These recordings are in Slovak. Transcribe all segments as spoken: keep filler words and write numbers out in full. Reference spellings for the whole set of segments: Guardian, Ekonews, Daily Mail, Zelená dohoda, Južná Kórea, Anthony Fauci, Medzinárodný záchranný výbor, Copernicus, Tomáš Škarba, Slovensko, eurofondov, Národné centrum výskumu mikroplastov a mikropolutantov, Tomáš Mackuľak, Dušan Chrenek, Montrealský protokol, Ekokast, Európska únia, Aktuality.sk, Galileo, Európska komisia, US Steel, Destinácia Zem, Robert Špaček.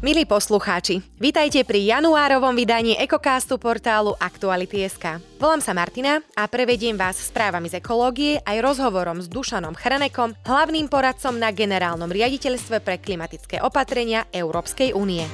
Milí poslucháči, vitajte pri januárovom vydaní Ekokastu portálu Aktuality.sk. Volám sa Martina a prevediem vás správami z ekológie aj rozhovorom s Dušanom Chrenekom, hlavným poradcom na generálnom riaditeľstve pre klimatické opatrenia Európskej únie.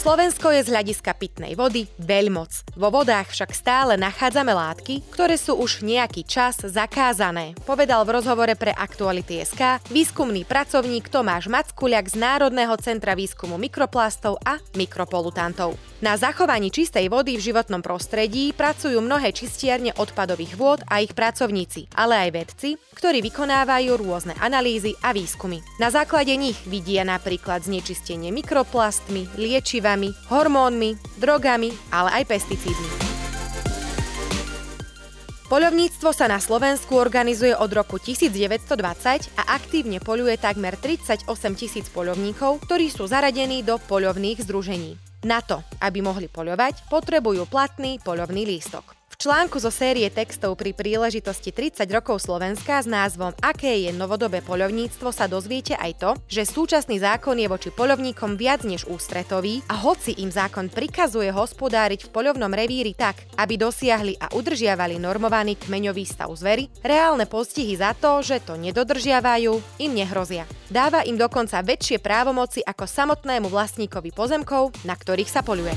Slovensko je z hľadiska pitnej vody veľmoc. Vo vodách však stále nachádzame látky, ktoré sú už nejaký čas zakázané, povedal v rozhovore pre Aktuality.sk výskumný pracovník Tomáš Mackuľak z Národného centra výskumu mikroplastov a mikropolutantov. Na zachovaní čistej vody v životnom prostredí pracujú mnohé čistiarne odpadových vôd a ich pracovníci, ale aj vedci, ktorí vykonávajú rôzne analýzy a výskumy. Na základe nich vidia napríklad znečistenie mikroplastmi, liečivami, hormónmi, drogami, ale aj pesticídmi. Poľovníctvo sa na Slovensku organizuje od roku devätnásť dvadsať a aktívne poľuje takmer tridsaťosem tisíc poľovníkov, ktorí sú zaradení do poľovných združení. Na to, aby mohli poľovať, potrebujú platný poľovný lístok. V článku zo série textov pri príležitosti tridsať rokov Slovenska s názvom Aké je novodobé poľovníctvo sa dozviete aj to, že súčasný zákon je voči poľovníkom viac než ústretový a hoci im zákon prikazuje hospodáriť v poľovnom revíri tak, aby dosiahli a udržiavali normovaný kmeňový stav zvery, reálne postihy za to, že to nedodržiavajú, im nehrozia. Dáva im dokonca väčšie právomoci ako samotnému vlastníkovi pozemkov, na ktorých sa poľuje.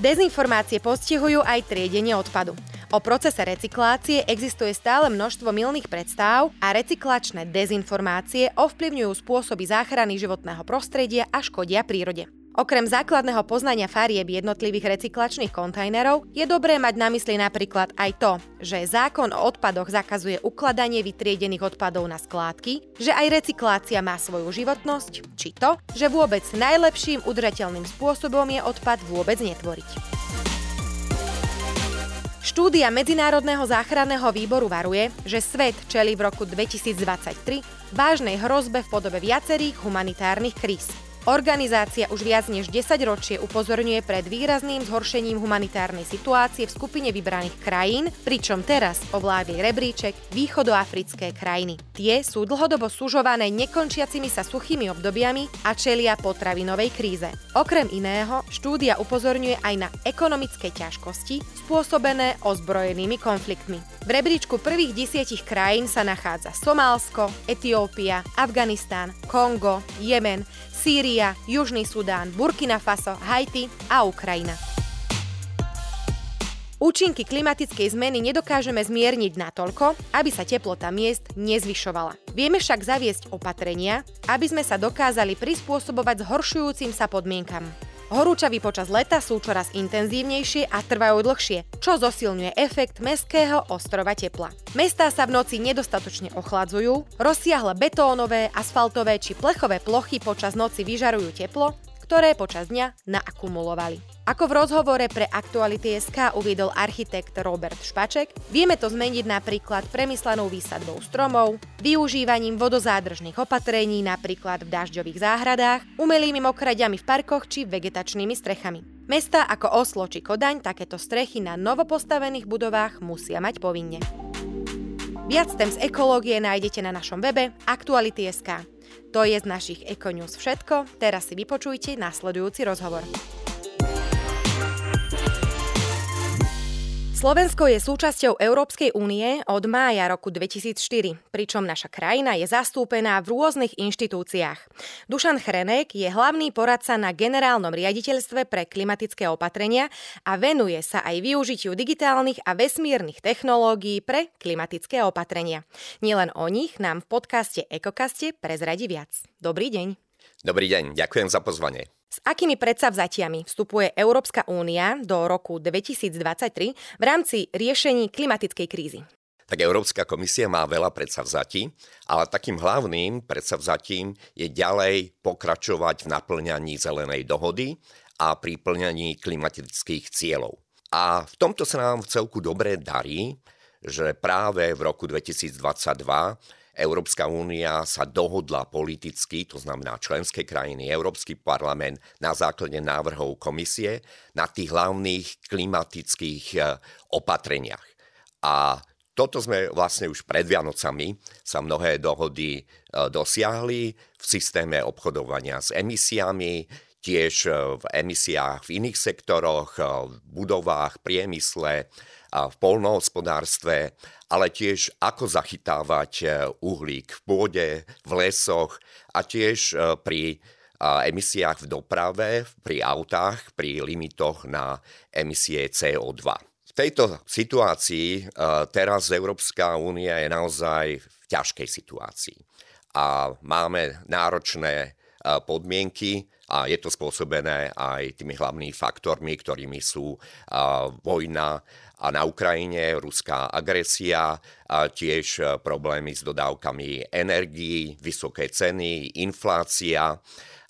Dezinformácie postihujú aj triedenie odpadu. O procese recyklácie existuje stále množstvo mylných predstáv a recyklačné dezinformácie ovplyvňujú spôsoby záchrany životného prostredia a škodia prírode. Okrem základného poznania farieb jednotlivých recyklačných kontajnerov je dobré mať na mysli napríklad aj to, že zákon o odpadoch zakazuje ukladanie vytriedených odpadov na skládky, že aj recyklácia má svoju životnosť, či to, že vôbec najlepším udržateľným spôsobom je odpad vôbec netvoriť. Štúdia Medzinárodného záchranného výboru varuje, že svet čelí v roku dvetisíc dvadsaťtri vážnej hrozbe v podobe viacerých humanitárnych kríz. Organizácia už viac než desaťročie upozorňuje pred výrazným zhoršením humanitárnej situácie v skupine vybraných krajín, pričom teraz ovládli rebríček východoafrické krajiny. Tie sú dlhodobo sužované nekončiacimi sa suchými obdobiami a čelia potravinovej kríze. Okrem iného, štúdia upozorňuje aj na ekonomické ťažkosti spôsobené ozbrojenými konfliktmi. V rebríčku prvých desiatich krajín sa nachádza Somálsko, Etiópia, Afganistán, Kongo, Jemen, Sýria, Južný Sudán, Burkina Faso, Haiti a Ukrajina. Účinky klimatickej zmeny nedokážeme zmierniť natoľko, aby sa teplota miest nezvyšovala. Vieme však zaviesť opatrenia, aby sme sa dokázali prispôsobovať zhoršujúcim sa podmienkam. Horúčavy počas leta sú čoraz intenzívnejšie a trvajú dlhšie, čo zosilňuje efekt mestského ostrova tepla. Mestá sa v noci nedostatočne ochladzujú, rozsiahle betónové, asfaltové či plechové plochy počas noci vyžarujú teplo, ktoré počas dňa naakumulovali. Ako v rozhovore pre Aktuality.sk uviedol architekt Robert Špaček, vieme to zmeniť napríklad premyslenou výsadbou stromov, využívaním vodozádržných opatrení napríklad v dažďových záhradách, umelými mokraďami v parkoch či vegetačnými strechami. Mestá ako Oslo či Kodaň takéto strechy na novopostavených budovách musia mať povinne. Viac tém z ekológie nájdete na našom webe Aktuality.sk. To je z našich Ekonews všetko, teraz si vypočujte nasledujúci rozhovor. Slovensko je súčasťou Európskej únie od mája roku dvetisícštyri, pričom naša krajina je zastúpená v rôznych inštitúciách. Dušan Chrenek je hlavný poradca na generálnom riaditeľstve pre klimatické opatrenia a venuje sa aj využitiu digitálnych a vesmírnych technológií pre klimatické opatrenia. Nielen o nich nám v podcaste Ekokaste prezradí viac. Dobrý deň. Dobrý deň, ďakujem za pozvanie. S akými predsavzatiami vstupuje Európska únia do roku dvetisícdvadsaťtri v rámci riešení klimatickej krízy? Tak Európska komisia má veľa predsavzatí, ale takým hlavným predsavzatím je ďalej pokračovať v napĺňaní zelenej dohody a pri plňaní klimatických cieľov. A v tomto sa nám v celku dobre darí, že práve v roku dvetisícdvadsaťdva Európska únia sa dohodla politicky, to znamená členské krajiny, Európsky parlament na základe návrhov komisie na tých hlavných klimatických opatreniach. A Toto sme vlastne už pred Vianocami, sa mnohé dohody dosiahli v systéme obchodovania s emisiami, tiež v emisiách v iných sektoroch, v budovách, priemysle, v poľnohospodárstve, ale tiež ako zachytávať uhlík v pôde, v lesoch a tiež pri emisiách v doprave, pri autách, pri limitoch na emisie cé ó dva. V tejto situácii teraz Európska únia je naozaj v ťažkej situácii a máme náročné podmienky a je to spôsobené aj tými hlavnými faktormi, ktorými sú vojna na Ukrajine, ruská agresia, tiež problémy s dodávkami energií, vysoké ceny, inflácia.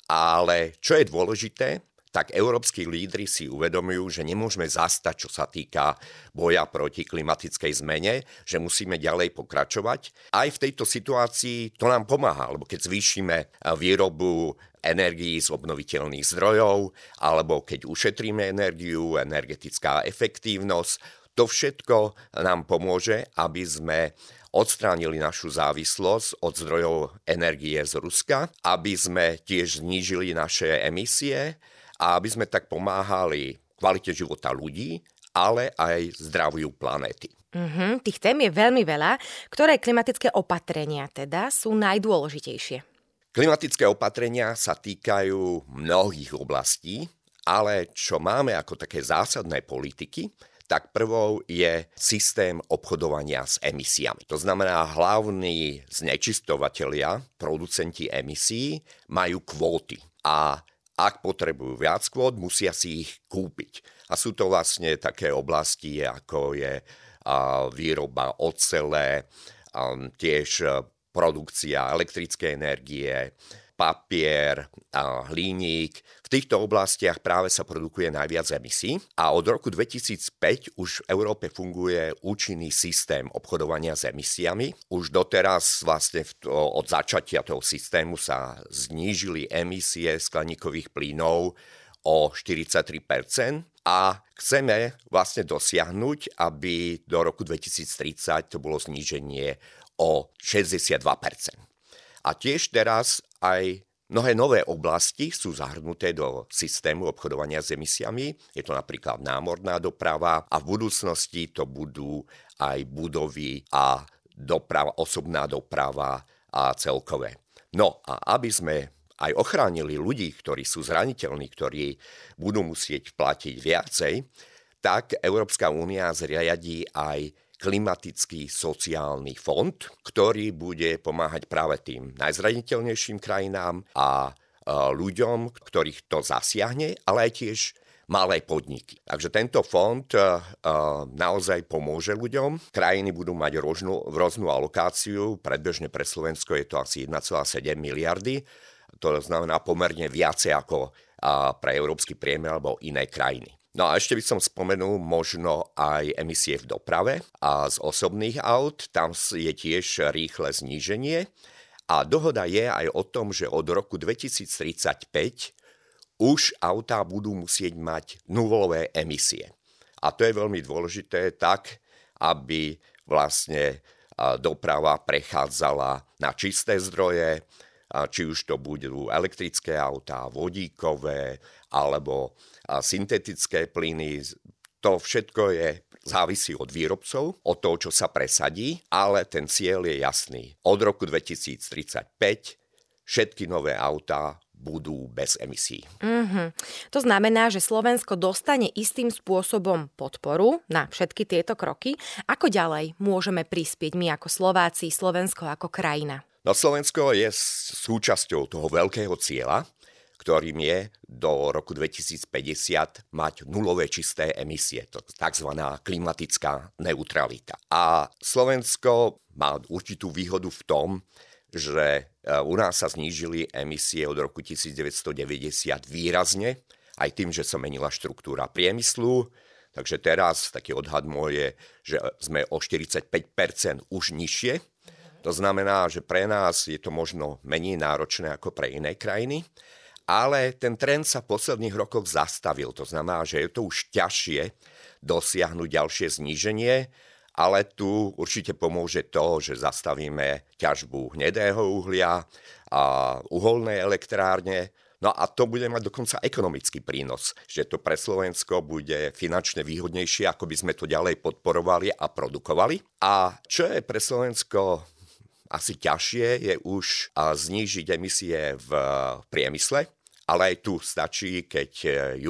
Ale čo je dôležité, tak európski lídri si uvedomujú, že nemôžeme zastať, čo sa týka boja proti klimatickej zmene, že musíme ďalej pokračovať. Aj v tejto situácii to nám pomáha, lebo keď zvýšime výrobu energií z obnoviteľných zdrojov, alebo keď ušetríme energiu, energetická efektívnosť, to všetko nám pomôže, aby sme odstránili našu závislosť od zdrojov energie z Ruska, aby sme tiež znížili naše emisie, a aby sme tak pomáhali kvalite života ľudí, ale aj zdraviu planéty. Mm-hmm, tých tém je veľmi veľa. Ktoré klimatické opatrenia teda sú najdôležitejšie? Klimatické opatrenia sa týkajú mnohých oblastí, ale čo máme ako také zásadné politiky, tak prvou je systém obchodovania s emisiami. To znamená, hlavní znečistovatelia, producenti emisí, majú kvóty a ak potrebujú viac kvót, musia si ich kúpiť. A sú to vlastne také oblasti, ako je výroba ocele, tiež produkcia elektrickej energie, papier, hliník. V týchto oblastiach práve sa produkuje najviac emisí a od roku dvetisícpäť už v Európe funguje účinný systém obchodovania s emisiami. Už doteraz vlastne od začatia toho systému sa znížili emisie skleníkových plynov o štyridsaťtri percent a chceme vlastne dosiahnuť, aby do roku dvetisíctridsať to bolo zníženie o šesťdesiatdva percent. A tiež teraz aj mnohé nové oblasti sú zahrnuté do systému obchodovania s emisiami. Je to napríklad námorná doprava a v budúcnosti to budú aj budovy a doprava, osobná doprava a celkové. No a aby sme aj ochránili ľudí, ktorí sú zraniteľní, ktorí budú musieť platiť viacej, tak Európska únia zriadí aj klimatický sociálny fond, ktorý bude pomáhať práve tým najzraniteľnejším krajinám a ľuďom, ktorých to zasiahne, ale aj tiež malé podniky. Takže tento fond naozaj pomôže ľuďom. Krajiny budú mať rôznu, rôznu alokáciu, predbežne pre Slovensko je to asi jedna celá sedem miliardy, to znamená pomerne viacej ako pre európsky priemer alebo iné krajiny. No a ešte by som spomenul možno aj emisie v doprave a z osobných aut, tam je tiež rýchle zníženie a dohoda je aj o tom, že od roku dvetisíctridsaťpäť už autá budú musieť mať nulové emisie. A to je veľmi dôležité tak, aby vlastne doprava prechádzala na čisté zdroje, či už to budú elektrické autá, vodíkové alebo syntetické plyny. To všetko je, závisí od výrobcov, od toho, čo sa presadí, ale ten cieľ je jasný. Od roku dvetisíctridsaťpäť všetky nové autá budú bez emisí. Mm-hmm. To znamená, že Slovensko dostane istým spôsobom podporu na všetky tieto kroky. Ako ďalej môžeme prispieť my ako Slováci, Slovensko ako krajina? No Slovensko je súčasťou toho veľkého cieľa, ktorým je do roku dvetisícpäťdesiat mať nulové čisté emisie, to takzvaná klimatická neutralita. A Slovensko má určitú výhodu v tom, že u nás sa znížili emisie od roku devätnásťstodeväťdesiat výrazne, aj tým, že sa menila štruktúra priemyslu. Takže teraz, taký odhad môj je, že sme o štyridsaťpäť percent už nižšie. To znamená, že pre nás je to možno menej náročné ako pre iné krajiny, ale ten trend sa v posledných rokoch zastavil. To znamená, že je to už ťažšie dosiahnuť ďalšie zníženie a ale tu určite pomôže to, že zastavíme ťažbu hnedého uhlia a uholné elektrárne. No a to bude mať dokonca ekonomický prínos, že to pre Slovensko bude finančne výhodnejšie, ako by sme to ďalej podporovali a produkovali. A čo je pre Slovensko asi ťažšie, je už znížiť emisie v priemysle, ale aj tu stačí, keď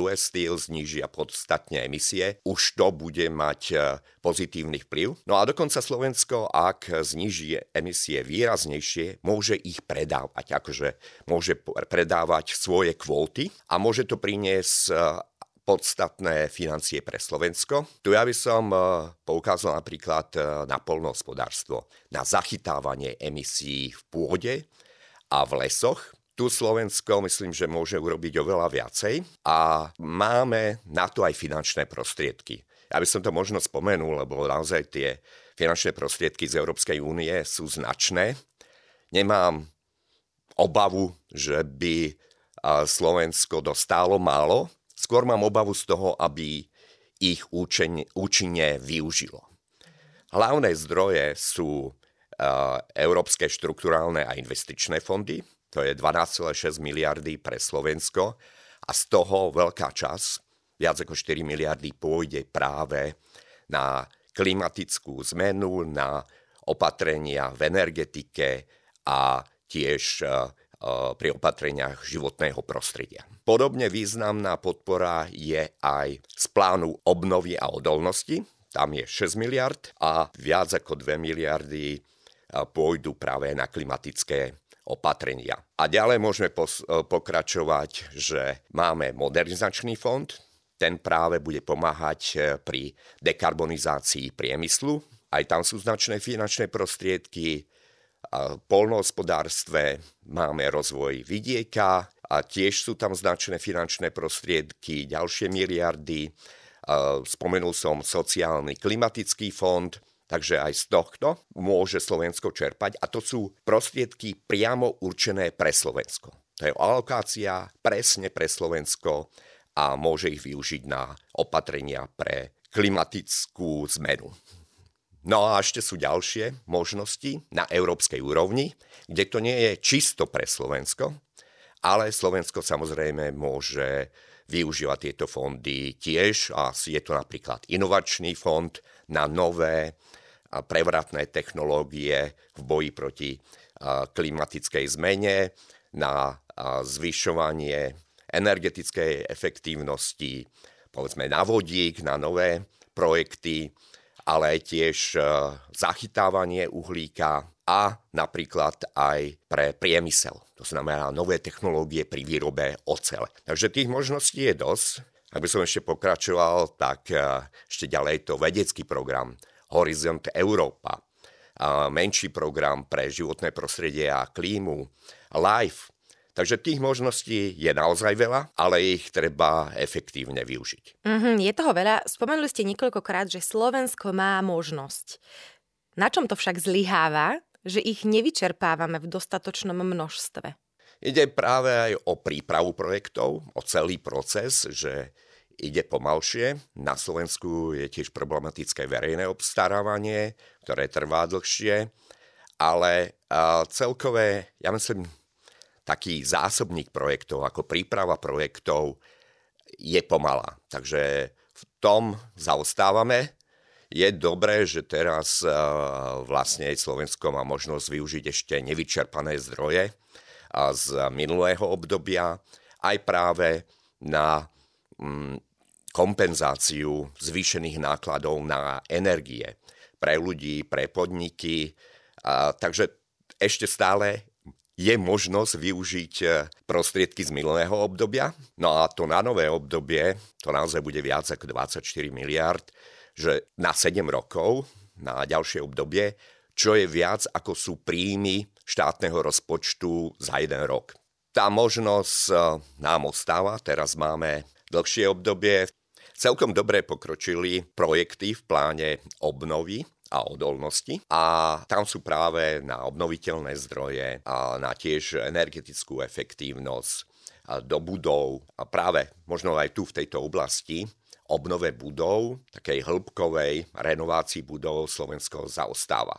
ú es Steel znížia podstatne emisie, už to bude mať pozitívny vplyv. No a dokonca Slovensko, ak zníži emisie výraznejšie, môže ich predávať, akože môže predávať svoje kvóty a môže to priniesť podstatné financie pre Slovensko. Tu ja by som poukázal napríklad na poľnohospodárstvo, na zachytávanie emisí v pôde a v lesoch. Tu Slovensko myslím, že môže urobiť oveľa viacej a máme na to aj finančné prostriedky. Ja by som to možno spomenul, lebo naozaj tie finančné prostriedky z Európskej únie sú značné. Nemám obavu, že by Slovensko dostalo málo. Skôr mám obavu z toho, aby ich účinne využilo. Hlavné zdroje sú európske štrukturálne a investičné fondy. To je dvanásť celá šesť miliardy pre Slovensko a z toho veľká časť, viac ako štyri miliardy, pôjde práve na klimatickú zmenu, na opatrenia v energetike a tiež pri opatreniach životného prostredia. Podobne významná podpora je aj z plánu obnovy a odolnosti, tam je šesť miliard a viac ako dve miliardy pôjdu práve na klimatické opatrenia. A ďalej môžeme pos- pokračovať, že máme modernizačný fond, ten práve bude pomáhať pri dekarbonizácii priemyslu, aj tam sú značné finančné prostriedky. V poľnohospodárstve máme rozvoj vidieka a tiež sú tam značné finančné prostriedky, ďalšie miliardy. Spomenul som sociálny klimatický fond, takže aj z tohto môže Slovensko čerpať a to sú prostriedky priamo určené pre Slovensko. To je alokácia presne pre Slovensko a môže ich využiť na opatrenia pre klimatickú zmenu. No a ešte sú ďalšie možnosti na európskej úrovni, kde to nie je čisto pre Slovensko, ale Slovensko samozrejme môže využívať tieto fondy tiež a je to napríklad inovačný fond na nové a prevratné technológie v boji proti klimatickej zmene, na zvyšovanie energetickej efektívnosti, povedzme na vodík, na nové projekty, ale tiež zachytávanie uhlíka a napríklad aj pre priemysel. To znamená nové technológie pri výrobe ocele. Takže tých možností je dosť. Ak by som ešte pokračoval, tak ešte ďalej to vedecký program Horizont Európa, menší program pre životné prostredie a klímu, LIFE. Takže tých možností je naozaj veľa, ale ich treba efektívne využiť. Mm-hmm, je toho veľa. Spomenuli ste niekoľkokrát, že Slovensko má možnosť. Na čom to však zlyháva, že ich nevyčerpávame v dostatočnom množstve? Ide práve aj o prípravu projektov, o celý proces, že ide pomalšie. Na Slovensku je tiež problematické verejné obstarávanie, ktoré trvá dlhšie, ale celkové, ja myslím, taký zásobník projektov, ako príprava projektov je pomalá. Takže v tom zaostávame. Je dobré, že teraz vlastne Slovensko má možnosť využiť ešte nevyčerpané zdroje z minulého obdobia aj práve na kompenzáciu zvýšených nákladov na energie pre ľudí, pre podniky. Takže ešte stále je možnosť využiť prostriedky z minulého obdobia. No a to na nové obdobie, to naozaj bude viac ako dvadsaťštyri miliárd, že na sedem rokov, na ďalšie obdobie, čo je viac ako sú príjmy štátneho rozpočtu za jeden rok. Tá možnosť nám ostáva, teraz máme dlhšie obdobie. Celkom dobre pokročili projekty v pláne obnovy a odolnosti a tam sú práve na obnoviteľné zdroje a na tiež energetickú efektívnosť do budov a práve možno aj tu v tejto oblasti obnove budov, takej hĺbkovej renovácii budov Slovensko zaostáva.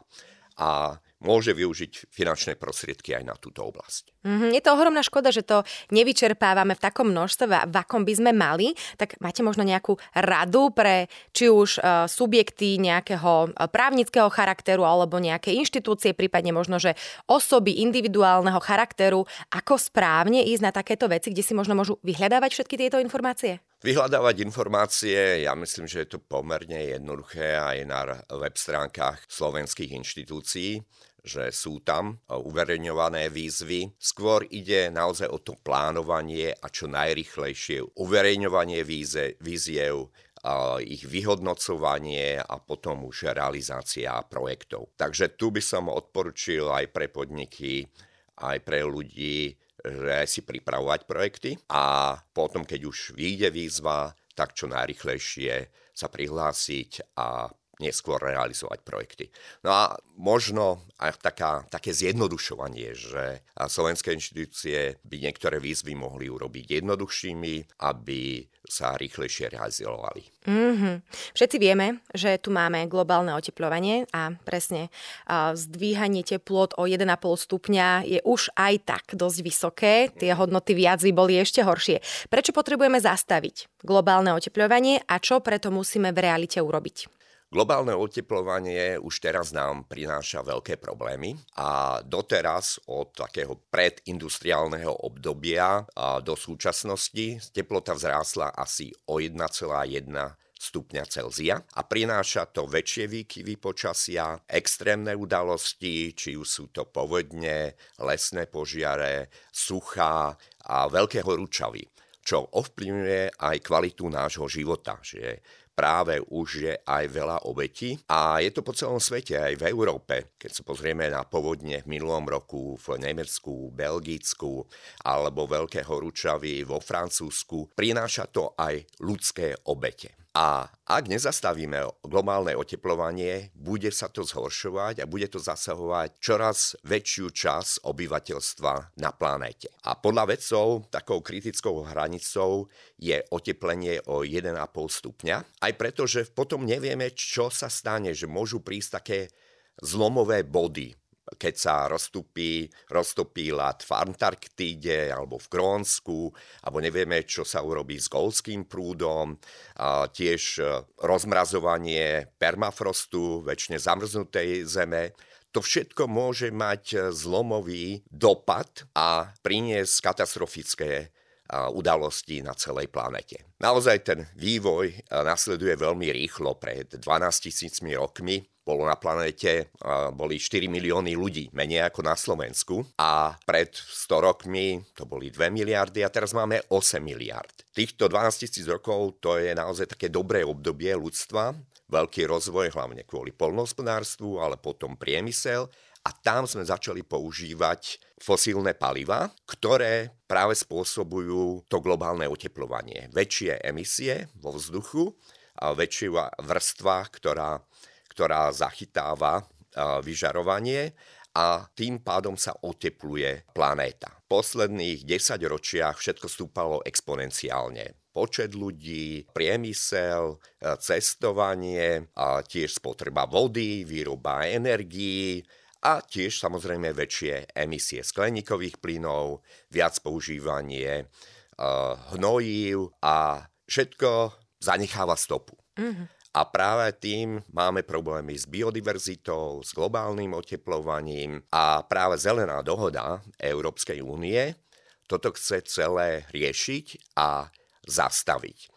A môže využiť finančné prostriedky aj na túto oblasť. Mm-hmm, je to ohromná škoda, že to nevyčerpávame v takom množstve, v akom by sme mali. Tak máte možno nejakú radu pre či už e, subjekty nejakého právnického charakteru alebo nejaké inštitúcie, prípadne možno, že osoby individuálneho charakteru, ako správne ísť na takéto veci, kde si možno môžu vyhľadávať všetky tieto informácie? Vyhľadávať informácie, ja myslím, že je to pomerne jednoduché aj na web stránkach slovenských inštitúcií, že sú tam uverejňované výzvy. Skôr ide naozaj o to plánovanie a čo najrýchlejšie uverejňovanie výze, výziev, ich vyhodnocovanie a potom už realizácia projektov. Takže tu by som odporučil aj pre podniky, aj pre ľudí, že si pripravovať projekty a potom, keď už vyjde výzva, tak čo najrýchlejšie sa prihlásiť a neskôr realizovať projekty. No a možno aj taká, také zjednodušovanie, že slovenské inštitúcie by niektoré výzvy mohli urobiť jednoduchšími, aby sa rýchlejšie realizovali. Mm-hmm. Všetci vieme, že tu máme globálne otepľovanie a presne zdvíhanie teplôt o jeden a pol stupňa je už aj tak dosť vysoké. Tie hodnoty viac by boli ešte horšie. Prečo potrebujeme zastaviť globálne otepľovanie a čo preto musíme v realite urobiť? Globálne otepľovanie už teraz nám prináša veľké problémy a doteraz od takého predindustriálneho obdobia do súčasnosti teplota vzrástla asi o jeden celá jeden stupňa Celzia a prináša to väčšie výkyvy počasia, extrémne udalosti, či už sú to povodne, lesné požiare, suchá a veľké horúčavy, čo ovplyvňuje aj kvalitu nášho života, že práve už je aj veľa obetí a je to po celom svete, aj v Európe. Keď sa pozrieme na povodne v minulom roku v Nemecku, Belgicku alebo veľké horúčavy vo Francúzsku, prináša to aj ľudské obete. A ak nezastavíme globálne oteplovanie, bude sa to zhoršovať a bude to zasahovať čoraz väčšiu časť obyvateľstva na planéte. A podľa vedcov takou kritickou hranicou je oteplenie o jeden a pol stupňa, aj preto, že potom nevieme, čo sa stane, že môžu prísť také zlomové body, keď sa roztopí, roztopí ľad v Antarktíde alebo v Grónsku, alebo nevieme, čo sa urobí s Goldským prúdom, a tiež rozmrazovanie permafrostu, väčšine zamrznutej zeme. To všetko môže mať zlomový dopad a priniesť katastrofické udalostí na celej planete. Naozaj ten vývoj nasleduje veľmi rýchlo. Pred dvanásťtisícmi rokmi bolo na planete boli štyri milióny ľudí, menej ako na Slovensku. A pred sto rokmi to boli dve miliardy a teraz máme osem miliard. Týchto dvanásťtisíc rokov to je naozaj také dobré obdobie ľudstva, veľký rozvoj hlavne kvôli poľnohospodárstvu, ale potom priemysel. A tam sme začali používať fosílne paliva, ktoré práve spôsobujú to globálne oteplovanie. Väčšie emisie vo vzduchu, a väčšia vrstva, ktorá, ktorá zachytáva vyžarovanie a tým pádom sa otepluje planéta. V posledných desaťročiach všetko stúpalo exponenciálne. Počet ľudí, priemysel, cestovanie, a tiež spotreba vody, výroba energií, a tiež samozrejme väčšie emisie skleníkových plynov, viac používanie e, hnojív a všetko zanecháva stopu. Mm-hmm. A práve tým máme problémy s biodiverzitou, s globálnym oteplovaním a práve Zelená dohoda Európskej únie toto chce celé riešiť a zastaviť.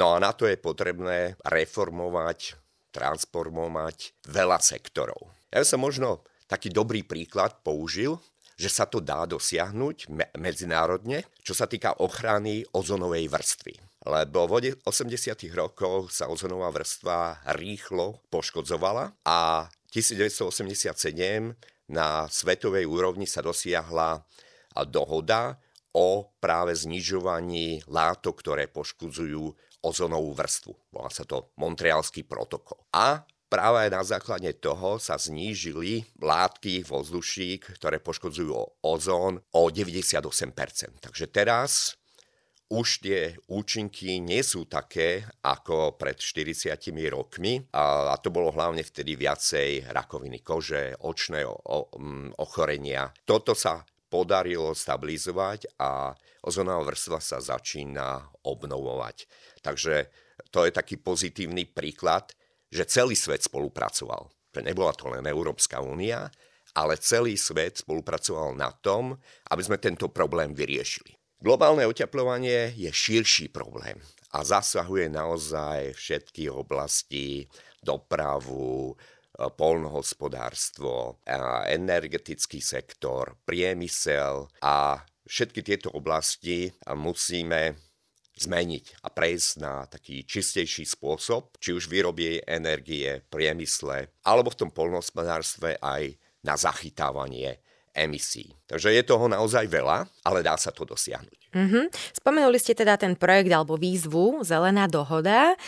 No a na to je potrebné reformovať, transformovať veľa sektorov. Ja som možno taký dobrý príklad použil, že sa to dá dosiahnuť me- medzinárodne, čo sa týka ochrany ozonovej vrstvy. Lebo v osemdesiatych rokoch sa ozonová vrstva rýchlo poškodzovala a devätnásťstoosemdesiatsedem na svetovej úrovni sa dosiahla dohoda o práve znižovaní látok, ktoré poškodzujú ozonovú vrstvu. Volá sa to Montrealský protokol. A práve na základe toho sa znížili látky vo vzduchu, ktoré poškodzujú ozón o deväťdesiatosem percent. Takže teraz už tie účinky nie sú také ako pred štyridsiatimi rokmi a to bolo hlavne vtedy viacej rakoviny kože, očné ochorenia. Toto sa podarilo stabilizovať a ozonová vrstva sa začína obnovovať. Takže to je taký pozitívny príklad, že celý svet spolupracoval. Že nebola to len Európska únia, ale celý svet spolupracoval na tom, aby sme tento problém vyriešili. Globálne otepľovanie je širší problém a zasahuje naozaj všetky oblasti, dopravu, poľnohospodárstvo, energetický sektor, priemysel a všetky tieto oblasti musíme zmeniť a prejsť na taký čistejší spôsob, či už výroby energie, priemysle, alebo v tom poľnohospodárstve aj na zachytávanie emisí. Takže je toho naozaj veľa, ale dá sa to dosiahnuť. Mm-hmm. Spomenuli ste teda ten projekt alebo výzvu Zelená dohoda.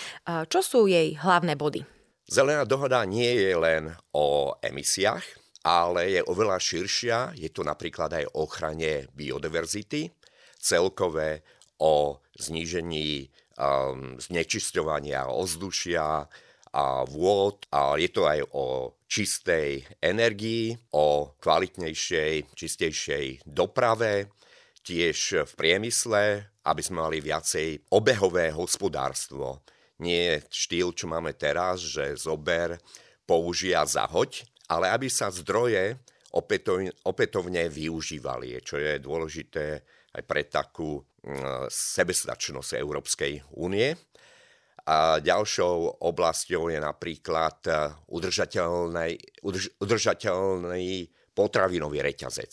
Čo sú jej hlavné body? Zelená dohoda nie je len o emisiách, ale je oveľa širšia. Je to napríklad aj o ochrane biodiverzity, celkové o znížení um, znečisťovania ovzdušia a vôd. A je to aj o čistej energii, o kvalitnejšej, čistejšej doprave, tiež v priemysle, aby sme mali viacej obehové hospodárstvo. Nie štýl, čo máme teraz, že zober, použij a zahoď, ale aby sa zdroje opätovne využívali, čo je dôležité aj pre takú sebestačnosť Európskej únie. A ďalšou oblasťou je napríklad udržateľný, udrž, udržateľný potravinový reťazec,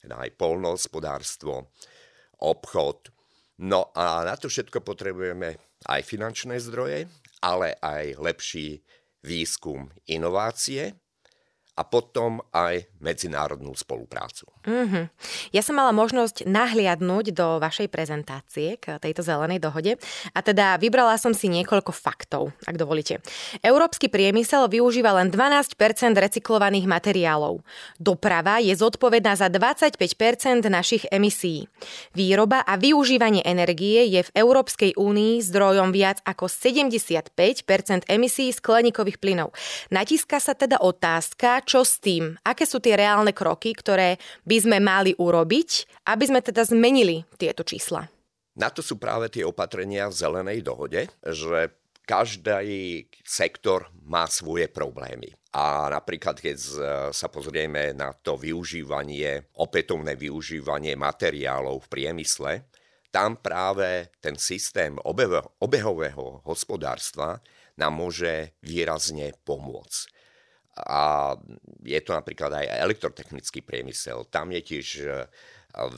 teda aj poľnohospodárstvo, obchod. No a na to všetko potrebujeme aj finančné zdroje, ale aj lepší výskum, inovácie a potom aj medzinárodnú spoluprácu. Mm-hmm. Ja som mala možnosť nahliadnúť do vašej prezentácie k tejto zelenej dohode a teda vybrala som si niekoľko faktov, ak dovolíte. Európsky priemysel využíva len dvanásť percent recyklovaných materiálov. Doprava je zodpovedná za dvadsaťpäť percent našich emisí. Výroba a využívanie energie je v Európskej únii zdrojom viac ako sedemdesiatpäť percent emisí skleníkových plynov. Natíska sa teda otázka, čo s tým? Aké sú tie reálne kroky, ktoré by sme mali urobiť, aby sme teda zmenili tieto čísla? Na to sú práve tie opatrenia v zelenej dohode, že každý sektor má svoje problémy. A napríklad, keď sa pozrieme na to využívanie, opätovné využívanie materiálov v priemysle, tam práve ten systém obeho- obehového hospodárstva nám môže výrazne pomôcť. A je to napríklad aj elektrotechnický priemysel. Tam je tiež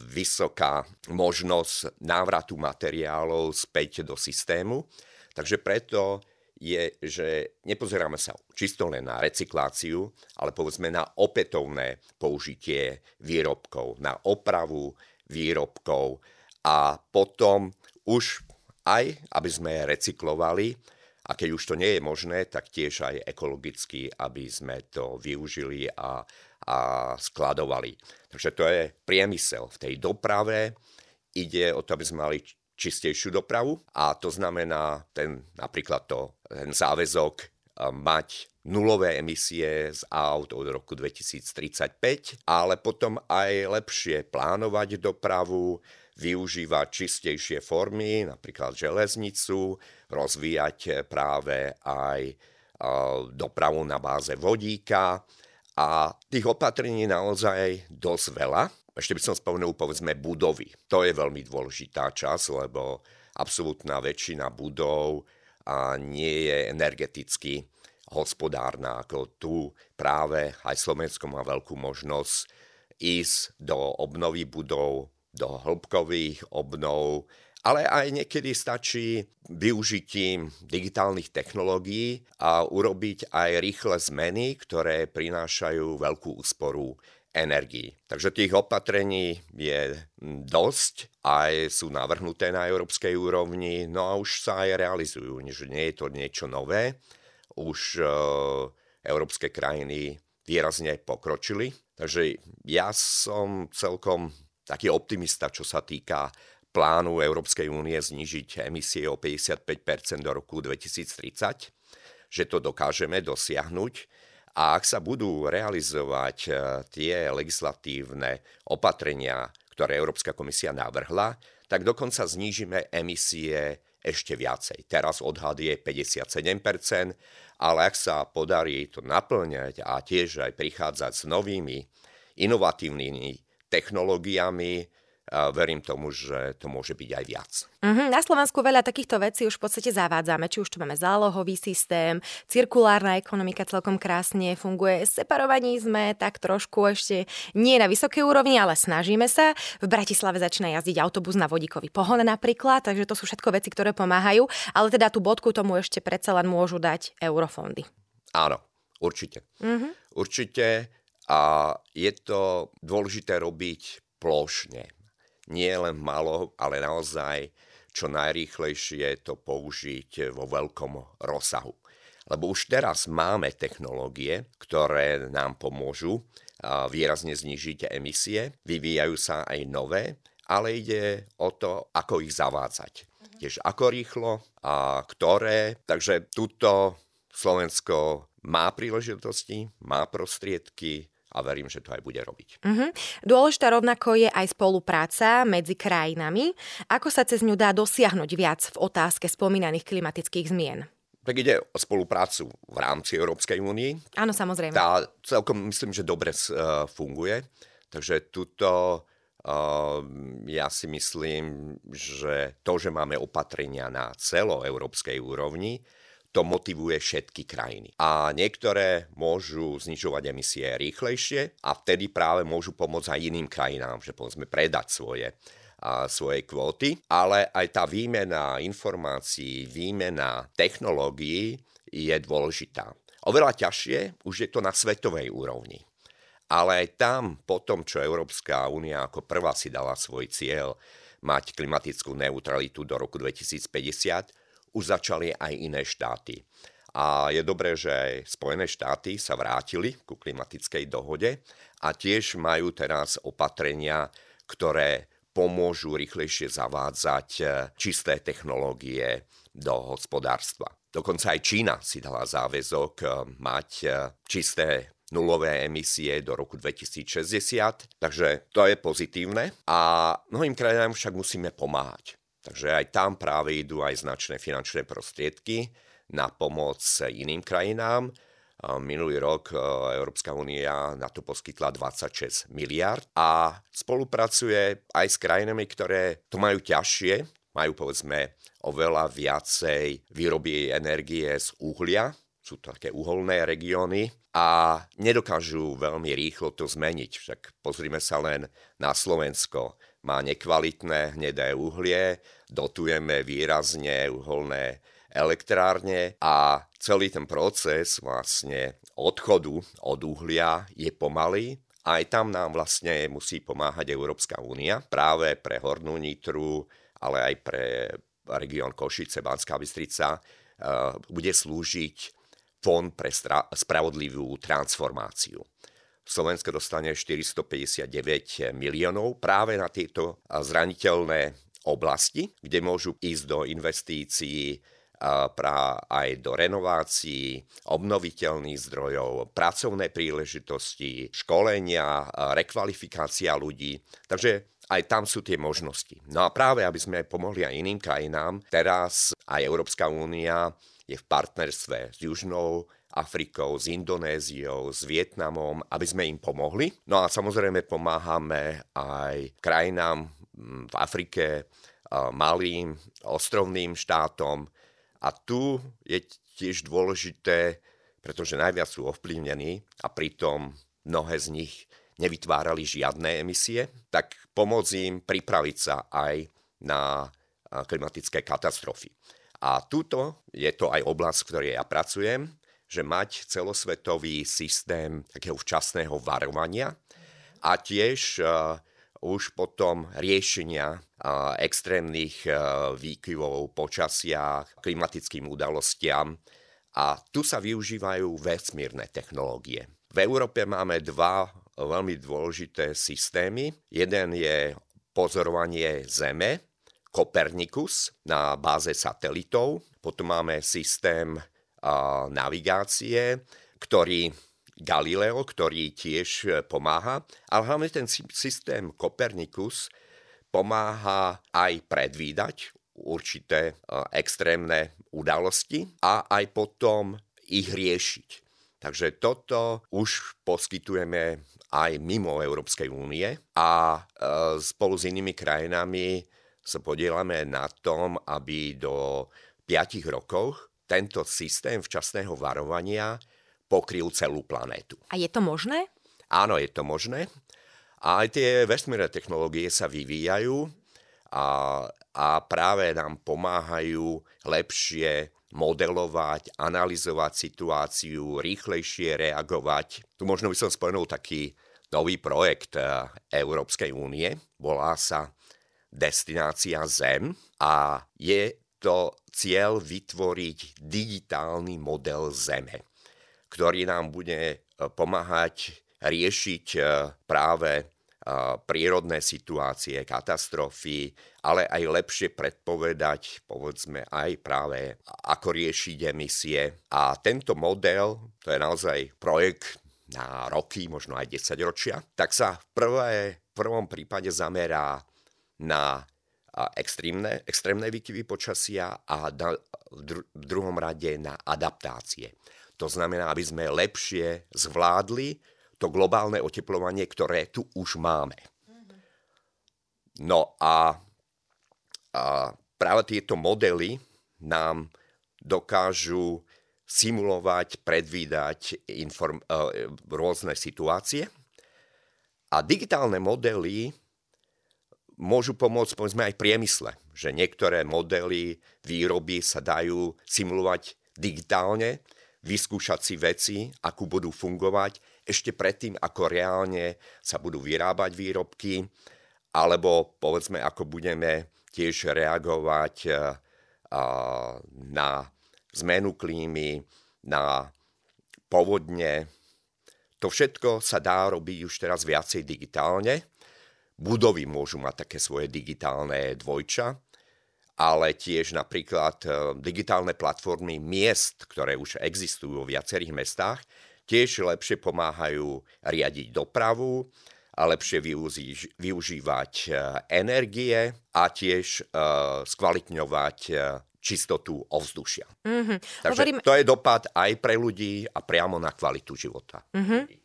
vysoká možnosť návratu materiálov späť do systému. Takže preto je, že nepozeráme sa čisto len na recykláciu, ale povedzme na opätovné použitie výrobkov, na opravu výrobkov a potom už aj, aby sme recyklovali. A keď už to nie je možné, tak tiež aj ekologicky, aby sme to využili a, a skladovali. Takže to je priemysel. V tej doprave ide o to, aby sme mali čistejšiu dopravu a to znamená ten, napríklad to, ten záväzok mať nulové emisie z aut od roku dvetisíctridsaťpäť, ale potom aj lepšie plánovať dopravu, využívať čistejšie formy, napríklad železnicu, rozvíjať práve aj dopravu na báze vodíka a tých opatrení naozaj dosť veľa. Ešte by som spomenul, povedzme, budovy. To je veľmi dôležitá časť, lebo absolútna väčšina budov nie je energeticky hospodárna. Ako tu práve aj Slovensko má veľkú možnosť ísť do obnovy budov, do hĺbkových obnov, ale aj niekedy stačí využitím digitálnych technológií a urobiť aj rýchle zmeny, ktoré prinášajú veľkú úsporu energií. Takže tých opatrení je dosť, aj sú navrhnuté na európskej úrovni, no a už sa aj realizujú, že nie je to niečo nové. Už e, európske krajiny výrazne pokročili, takže ja som celkom taký optimista, čo sa týka plánu Európskej únie znížiť emisie o päťdesiatpäť percent do roku dvetisíctridsať, že to dokážeme dosiahnuť. A ak sa budú realizovať tie legislatívne opatrenia, ktoré Európska komisia navrhla, tak dokonca znížime emisie ešte viacej. Teraz odhad je päťdesiatsedem percent, ale ak sa podarí to naplňať a tiež aj prichádzať s novými inovatívnymi technológiami, verím tomu, že to môže byť aj viac. Mm-hmm. Na Slovensku veľa takýchto vecí už v podstate zavádzame. Či už tu máme zálohový systém, cirkulárna ekonomika celkom krásne funguje. Separovaní sme tak trošku ešte nie na vysokej úrovni, ale snažíme sa. V Bratislave začína jazdiť autobus na vodíkový pohon napríklad, takže to sú všetko veci, ktoré pomáhajú. Ale teda tú bodku tomu ešte predsa len môžu dať eurofondy. Áno, určite. Mm-hmm. Určite a je to dôležité robiť plošne. Nie len malo, ale naozaj čo najrýchlejšie to použiť vo veľkom rozsahu. Lebo už teraz máme technológie, ktoré nám pomôžu výrazne znižiť emisie. Vyvíjajú sa aj nové, ale ide o to, ako ich zavádzať. Mhm. Tiež ako rýchlo a ktoré. Takže tuto Slovensko má príležitosti, má prostriedky, a verím, že to aj bude robiť. Uh-huh. Dôležitá rovnako je aj spolupráca medzi krajinami. Ako sa cez ňu dá dosiahnuť viac v otázke spomínaných klimatických zmien? Tak ide o spoluprácu v rámci Európskej únie. Áno, samozrejme. Tá celkom myslím, že dobre uh, funguje. Takže tuto uh, ja si myslím, že to, že máme opatrenia na celoeurópskej úrovni, to motivuje všetky krajiny. A niektoré môžu znižovať emisie rýchlejšie a vtedy práve môžu pomôcť aj iným krajinám, že povedzme predať svoje, a, svoje kvóty. Ale aj tá výmena informácií, výmena technológií je dôležitá. Oveľa ťažšie už je to na svetovej úrovni. Ale aj tam, po tom, čo Európska únia ako prvá si dala svoj cieľ mať klimatickú neutralitu do roku dvetisícpäťdesiat, už začali aj iné štáty. A je dobré, že aj Spojené štáty sa vrátili ku klimatickej dohode a tiež majú teraz opatrenia, ktoré pomôžu rýchlejšie zavádzať čisté technológie do hospodárstva. Dokonca aj Čína si dala záväzok mať čisté nulové emisie do roku dvetisícšesťdesiat, takže to je pozitívne a mnohým krajinám však musíme pomáhať. Takže aj tam práve idú aj značné finančné prostriedky na pomoc iným krajinám. Minulý rok Európska únia na to poskytla dvadsaťšesť miliárd a spolupracuje aj s krajinami, ktoré to majú ťažšie, majú povedzme oveľa viacej výroby energie z uhlia, sú to také uholné regióny a nedokážu veľmi rýchlo to zmeniť. Však pozrime sa len na Slovensko. Má nekvalitné hnedé uhlie, dotujeme výrazne uholné elektrárne a celý ten proces vlastne odchodu od uhlia je pomalý. Aj tam nám vlastne musí pomáhať Európska únia práve pre Hornú Nitru, ale aj pre región Košice, Banská Bystrica bude slúžiť fond pre stra- spravodlivú transformáciu. Slovensko dostane štyristopäťdesiatdeväť miliónov práve na tieto zraniteľné oblasti, kde môžu ísť do investícií aj do renovácií, obnoviteľných zdrojov, pracovné príležitosti, školenia, rekvalifikácia ľudí. Takže aj tam sú tie možnosti. No a práve, aby sme pomohli aj iným krajinám, teraz aj Európska únia je v partnerstve s Južnou Afrikou, s Indonéziou, s Vietnamom, aby sme im pomohli. No a samozrejme pomáhame aj krajinám v Afrike, malým ostrovným štátom. A tu je tiež dôležité, pretože najviac sú ovplyvnení a pritom mnohé z nich nevytvárali žiadne emisie, tak pomôcť im pripraviť sa aj na klimatické katastrofy. A tuto je to aj oblasť, v ktorej ja pracujem, že mať celosvetový systém takého včasného varovania a tiež uh, už potom riešenia uh, extrémnych uh, výkyvov počasia, klimatickým udalostiam. A tu sa využívajú vesmírne technológie. V Európe máme dva veľmi dôležité systémy. Jeden je pozorovanie Zeme Copernicus na báze satelitov, potom máme systém navigácie, ktorý Galileo, ktorý tiež pomáha, ale hlavne ten systém Copernicus pomáha aj predvídať určité extrémne udalosti a aj potom ich riešiť. Takže toto už poskytujeme aj mimo Európskej únie a spolu s inými krajinami sa podielame na tom, aby do piatich rokov tento systém včasného varovania pokryl celú planétu. A je to možné? Áno, je to možné. A aj tie vesmírne technológie sa vyvíjajú a, a práve nám pomáhajú lepšie modelovať, analyzovať situáciu, rýchlejšie reagovať. Tu možno by som spomenul taký nový projekt Európskej únie. Volá sa Destinácia Zem a je to cieľ vytvoriť digitálny model Zeme, ktorý nám bude pomáhať riešiť práve prírodné situácie, katastrofy, ale aj lepšie predpovedať, povedzme, aj práve ako riešiť emisie. A tento model, to je naozaj projekt na roky, možno aj desaťročia, tak sa v, prvé, v prvom prípade zamerá na extrémne, extrémne výkyvy počasia a na, v, dru- v druhom rade na adaptácie. To znamená, aby sme lepšie zvládli to globálne oteplovanie, ktoré tu už máme. No a, a práve tieto modely nám dokážu simulovať, predvídať inform, e, rôzne situácie. A digitálne modely môžu pomôcť, povedzme, aj v priemysle, že niektoré modely, výroby sa dajú simulovať digitálne, vyskúšať si veci, ako budú fungovať ešte predtým, ako reálne sa budú vyrábať výrobky, alebo povedzme, ako budeme tiež reagovať a, na zmenu klímy, na povodne. To všetko sa dá robiť už teraz viacej digitálne. Budovy môžu mať také svoje digitálne dvojča, ale tiež napríklad digitálne platformy miest, ktoré už existujú v viacerých mestách, tiež lepšie pomáhajú riadiť dopravu a lepšie využívať energie a tiež skvalitňovať čistotu ovzdušia. Mm-hmm. Takže Hovorím... to je dopad aj pre ľudí a priamo na kvalitu života. Mm-hmm.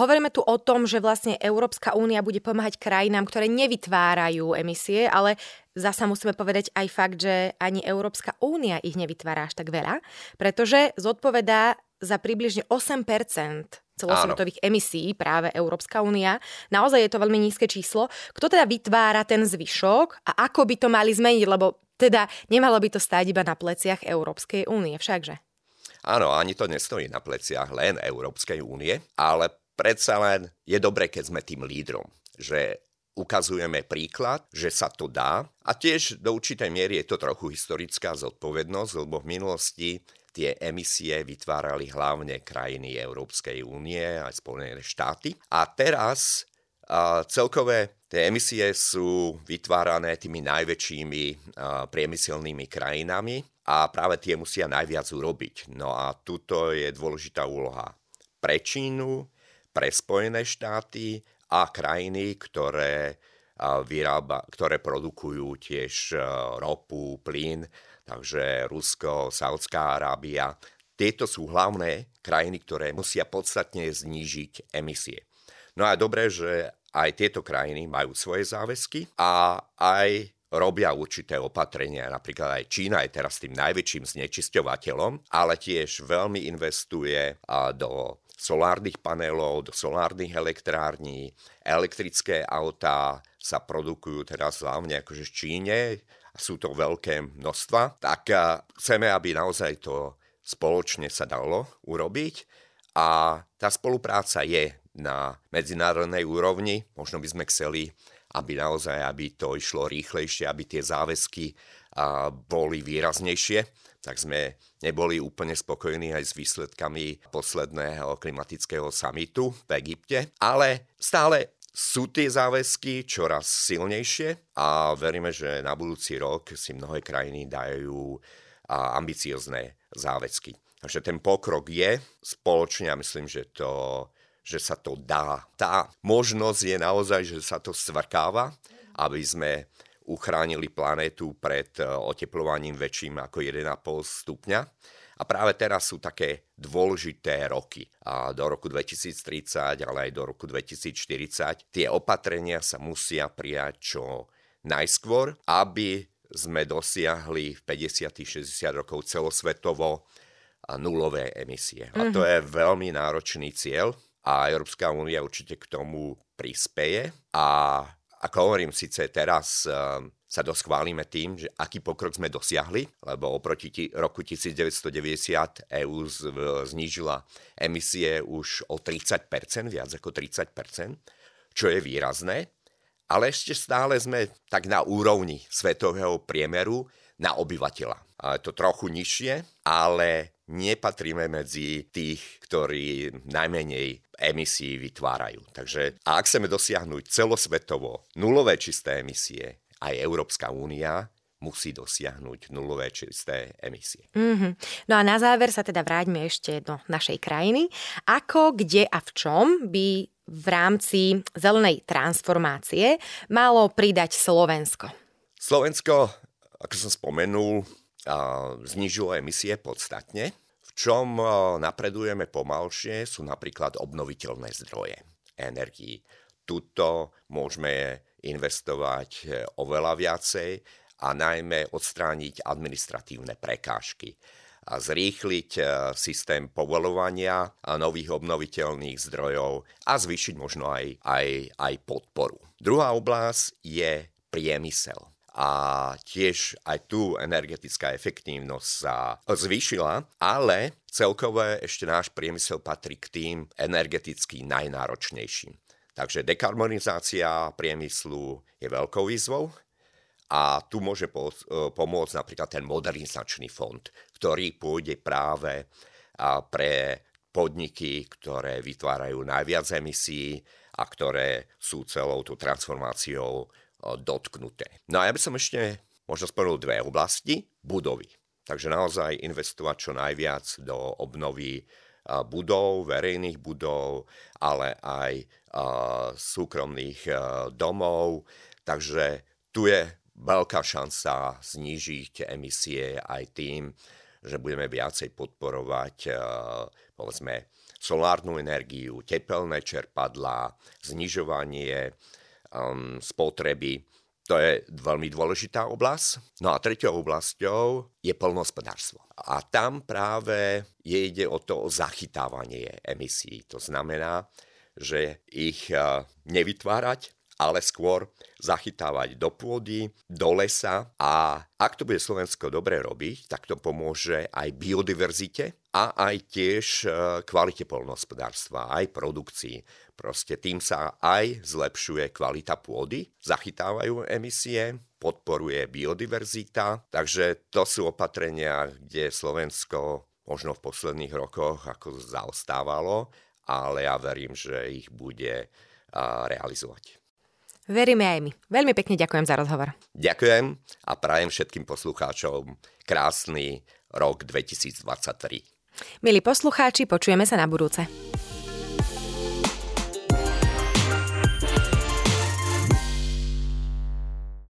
Hovoríme tu o tom, že vlastne Európska únia bude pomáhať krajinám, ktoré nevytvárajú emisie, ale zasa musíme povedať aj fakt, že ani Európska únia ich nevytvára až tak veľa, pretože zodpovedá za približne osem percent celosvetových Áno. emisí práve Európska únia. Naozaj je to veľmi nízke číslo. Kto teda vytvára ten zvyšok a ako by to mali zmeniť, lebo teda nemalo by to stáť iba na pleciach Európskej únie, všakže? Áno, ani to nestojí na pleciach len Európskej únie, ale predsa len je dobre, keď sme tým lídrom, že ukazujeme príklad, že sa to dá a tiež do určitej miery je to trochu historická zodpovednosť, lebo v minulosti tie emisie vytvárali hlavne krajiny Európskej únie aj Spojené štáty a teraz uh, celkové tie emisie sú vytvárané tými najväčšími uh, priemyselnými krajinami a práve tie musia najviac urobiť. No a tuto je dôležitá úloha pre Čínu, pre Spojené štáty a krajiny, ktoré, vyrába, ktoré produkujú tiež ropu, plyn, takže Rusko, Saudská Arábia. Tieto sú hlavné krajiny, ktoré musia podstatne znížiť emisie. No a dobre, že aj tieto krajiny majú svoje záväzky a aj robia určité opatrenia. Napríklad aj Čína je teraz tým najväčším znečisťovateľom, ale tiež veľmi investuje do solárnych panelov, do solárnych elektrární. Elektrické autá sa produkujú teraz hlavne akože v Číne. Sú to veľké množstva. Tak chceme, aby naozaj to spoločne sa dalo urobiť. A tá spolupráca je na medzinárodnej úrovni. Možno by sme chceli, aby naozaj, aby to išlo rýchlejšie, aby tie záväzky a, boli výraznejšie, tak sme neboli úplne spokojní aj s výsledkami posledného klimatického samitu v Egypte, ale stále Sú tie záväzky čoraz silnejšie a veríme, že na budúci rok si mnohé krajiny dajú ambiciozne záväzky. Takže ten pokrok je spoločne a myslím, že, to, že sa to dá. Tá možnosť je naozaj, že sa to svrkáva, aby sme uchránili planétu pred oteplovaním väčším ako jeden a pol stupňa. A práve teraz sú také dôležité roky. A do roku dvetisíctridsať, ale aj do roku dvetisícštyridsať tie opatrenia sa musia prijať čo najskôr, aby sme dosiahli v päťdesiat až šesťdesiat rokov celosvetovo nulové emisie. A to je veľmi náročný cieľ a Európska únia určite k tomu prispeje. A ako hovorím, síce teraz sa doschválime tým, že aký pokrok sme dosiahli, lebo oproti t- roku devätnásťstodeväťdesiat é ú z- znížila emisie už o tridsať percent, viac ako tridsať percent, čo je výrazné, ale ešte stále sme tak na úrovni svetového priemeru na obyvateľa. A je to trochu nižšie, ale nepatríme medzi tých, ktorí najmenej emisí vytvárajú. Takže ak chceme dosiahnuť celosvetovo nulové čisté emisie, aj Európska únia musí dosiahnuť nulové čisté emisie. Mm-hmm. No a na záver sa teda vráťme ešte do našej krajiny. Ako, kde a v čom by v rámci zelenej transformácie malo pridať Slovensko? Slovensko, ako som spomenul, znížilo emisie podstatne. V čom napredujeme pomalšie sú napríklad obnoviteľné zdroje energií. Tuto môžeme investovať oveľa viacej a najmä odstrániť administratívne prekážky a zrýchliť systém povoľovania nových obnoviteľných zdrojov a zvýšiť možno aj, aj, aj podporu. Druhá oblasť je priemysel. A tiež aj tu energetická efektívnosť sa zvýšila, ale celkové ešte náš priemysel patrí k tým energeticky najnáročnejším. Takže dekarbonizácia priemyslu je veľkou výzvou a tu môže po, pomôcť napríklad ten modernizačný fond, ktorý pôjde práve pre podniky, ktoré vytvárajú najviac emisí a ktoré sú celou tú transformáciou dotknuté. No a ja by som ešte možno spomenul dve oblasti, budovy. Takže naozaj investovať čo najviac do obnovy budov, verejných budov, ale aj uh, súkromných uh, domov. Takže tu je veľká šanca znížiť emisie aj tým, že budeme viacej podporovať uh, povedzme solárnu energiu, tepelné čerpadlá, znižovanie um, spotreby. To je veľmi dôležitá oblasť. No a treťou oblasťou je poľnohospodárstvo. A tam práve je ide o to zachytávanie emisí. To znamená, že ich nevytvárať, ale skôr zachytávať do pôdy, do lesa. A ak to bude Slovensko dobre robiť, tak to pomôže aj biodiverzite a aj tiež kvalite poľnohospodárstva, aj produkcii. Proste tým sa aj zlepšuje kvalita pôdy, zachytávajú emisie, podporuje biodiverzita. Takže to sú opatrenia, kde Slovensko možno v posledných rokoch ako zaostávalo, ale ja verím, že ich bude realizovať. Veríme aj my. Veľmi pekne ďakujem za rozhovor. Ďakujem a prajem všetkým poslucháčom krásny rok dvetisícdvadsaťtri. Milí poslucháči, počujeme sa na budúce.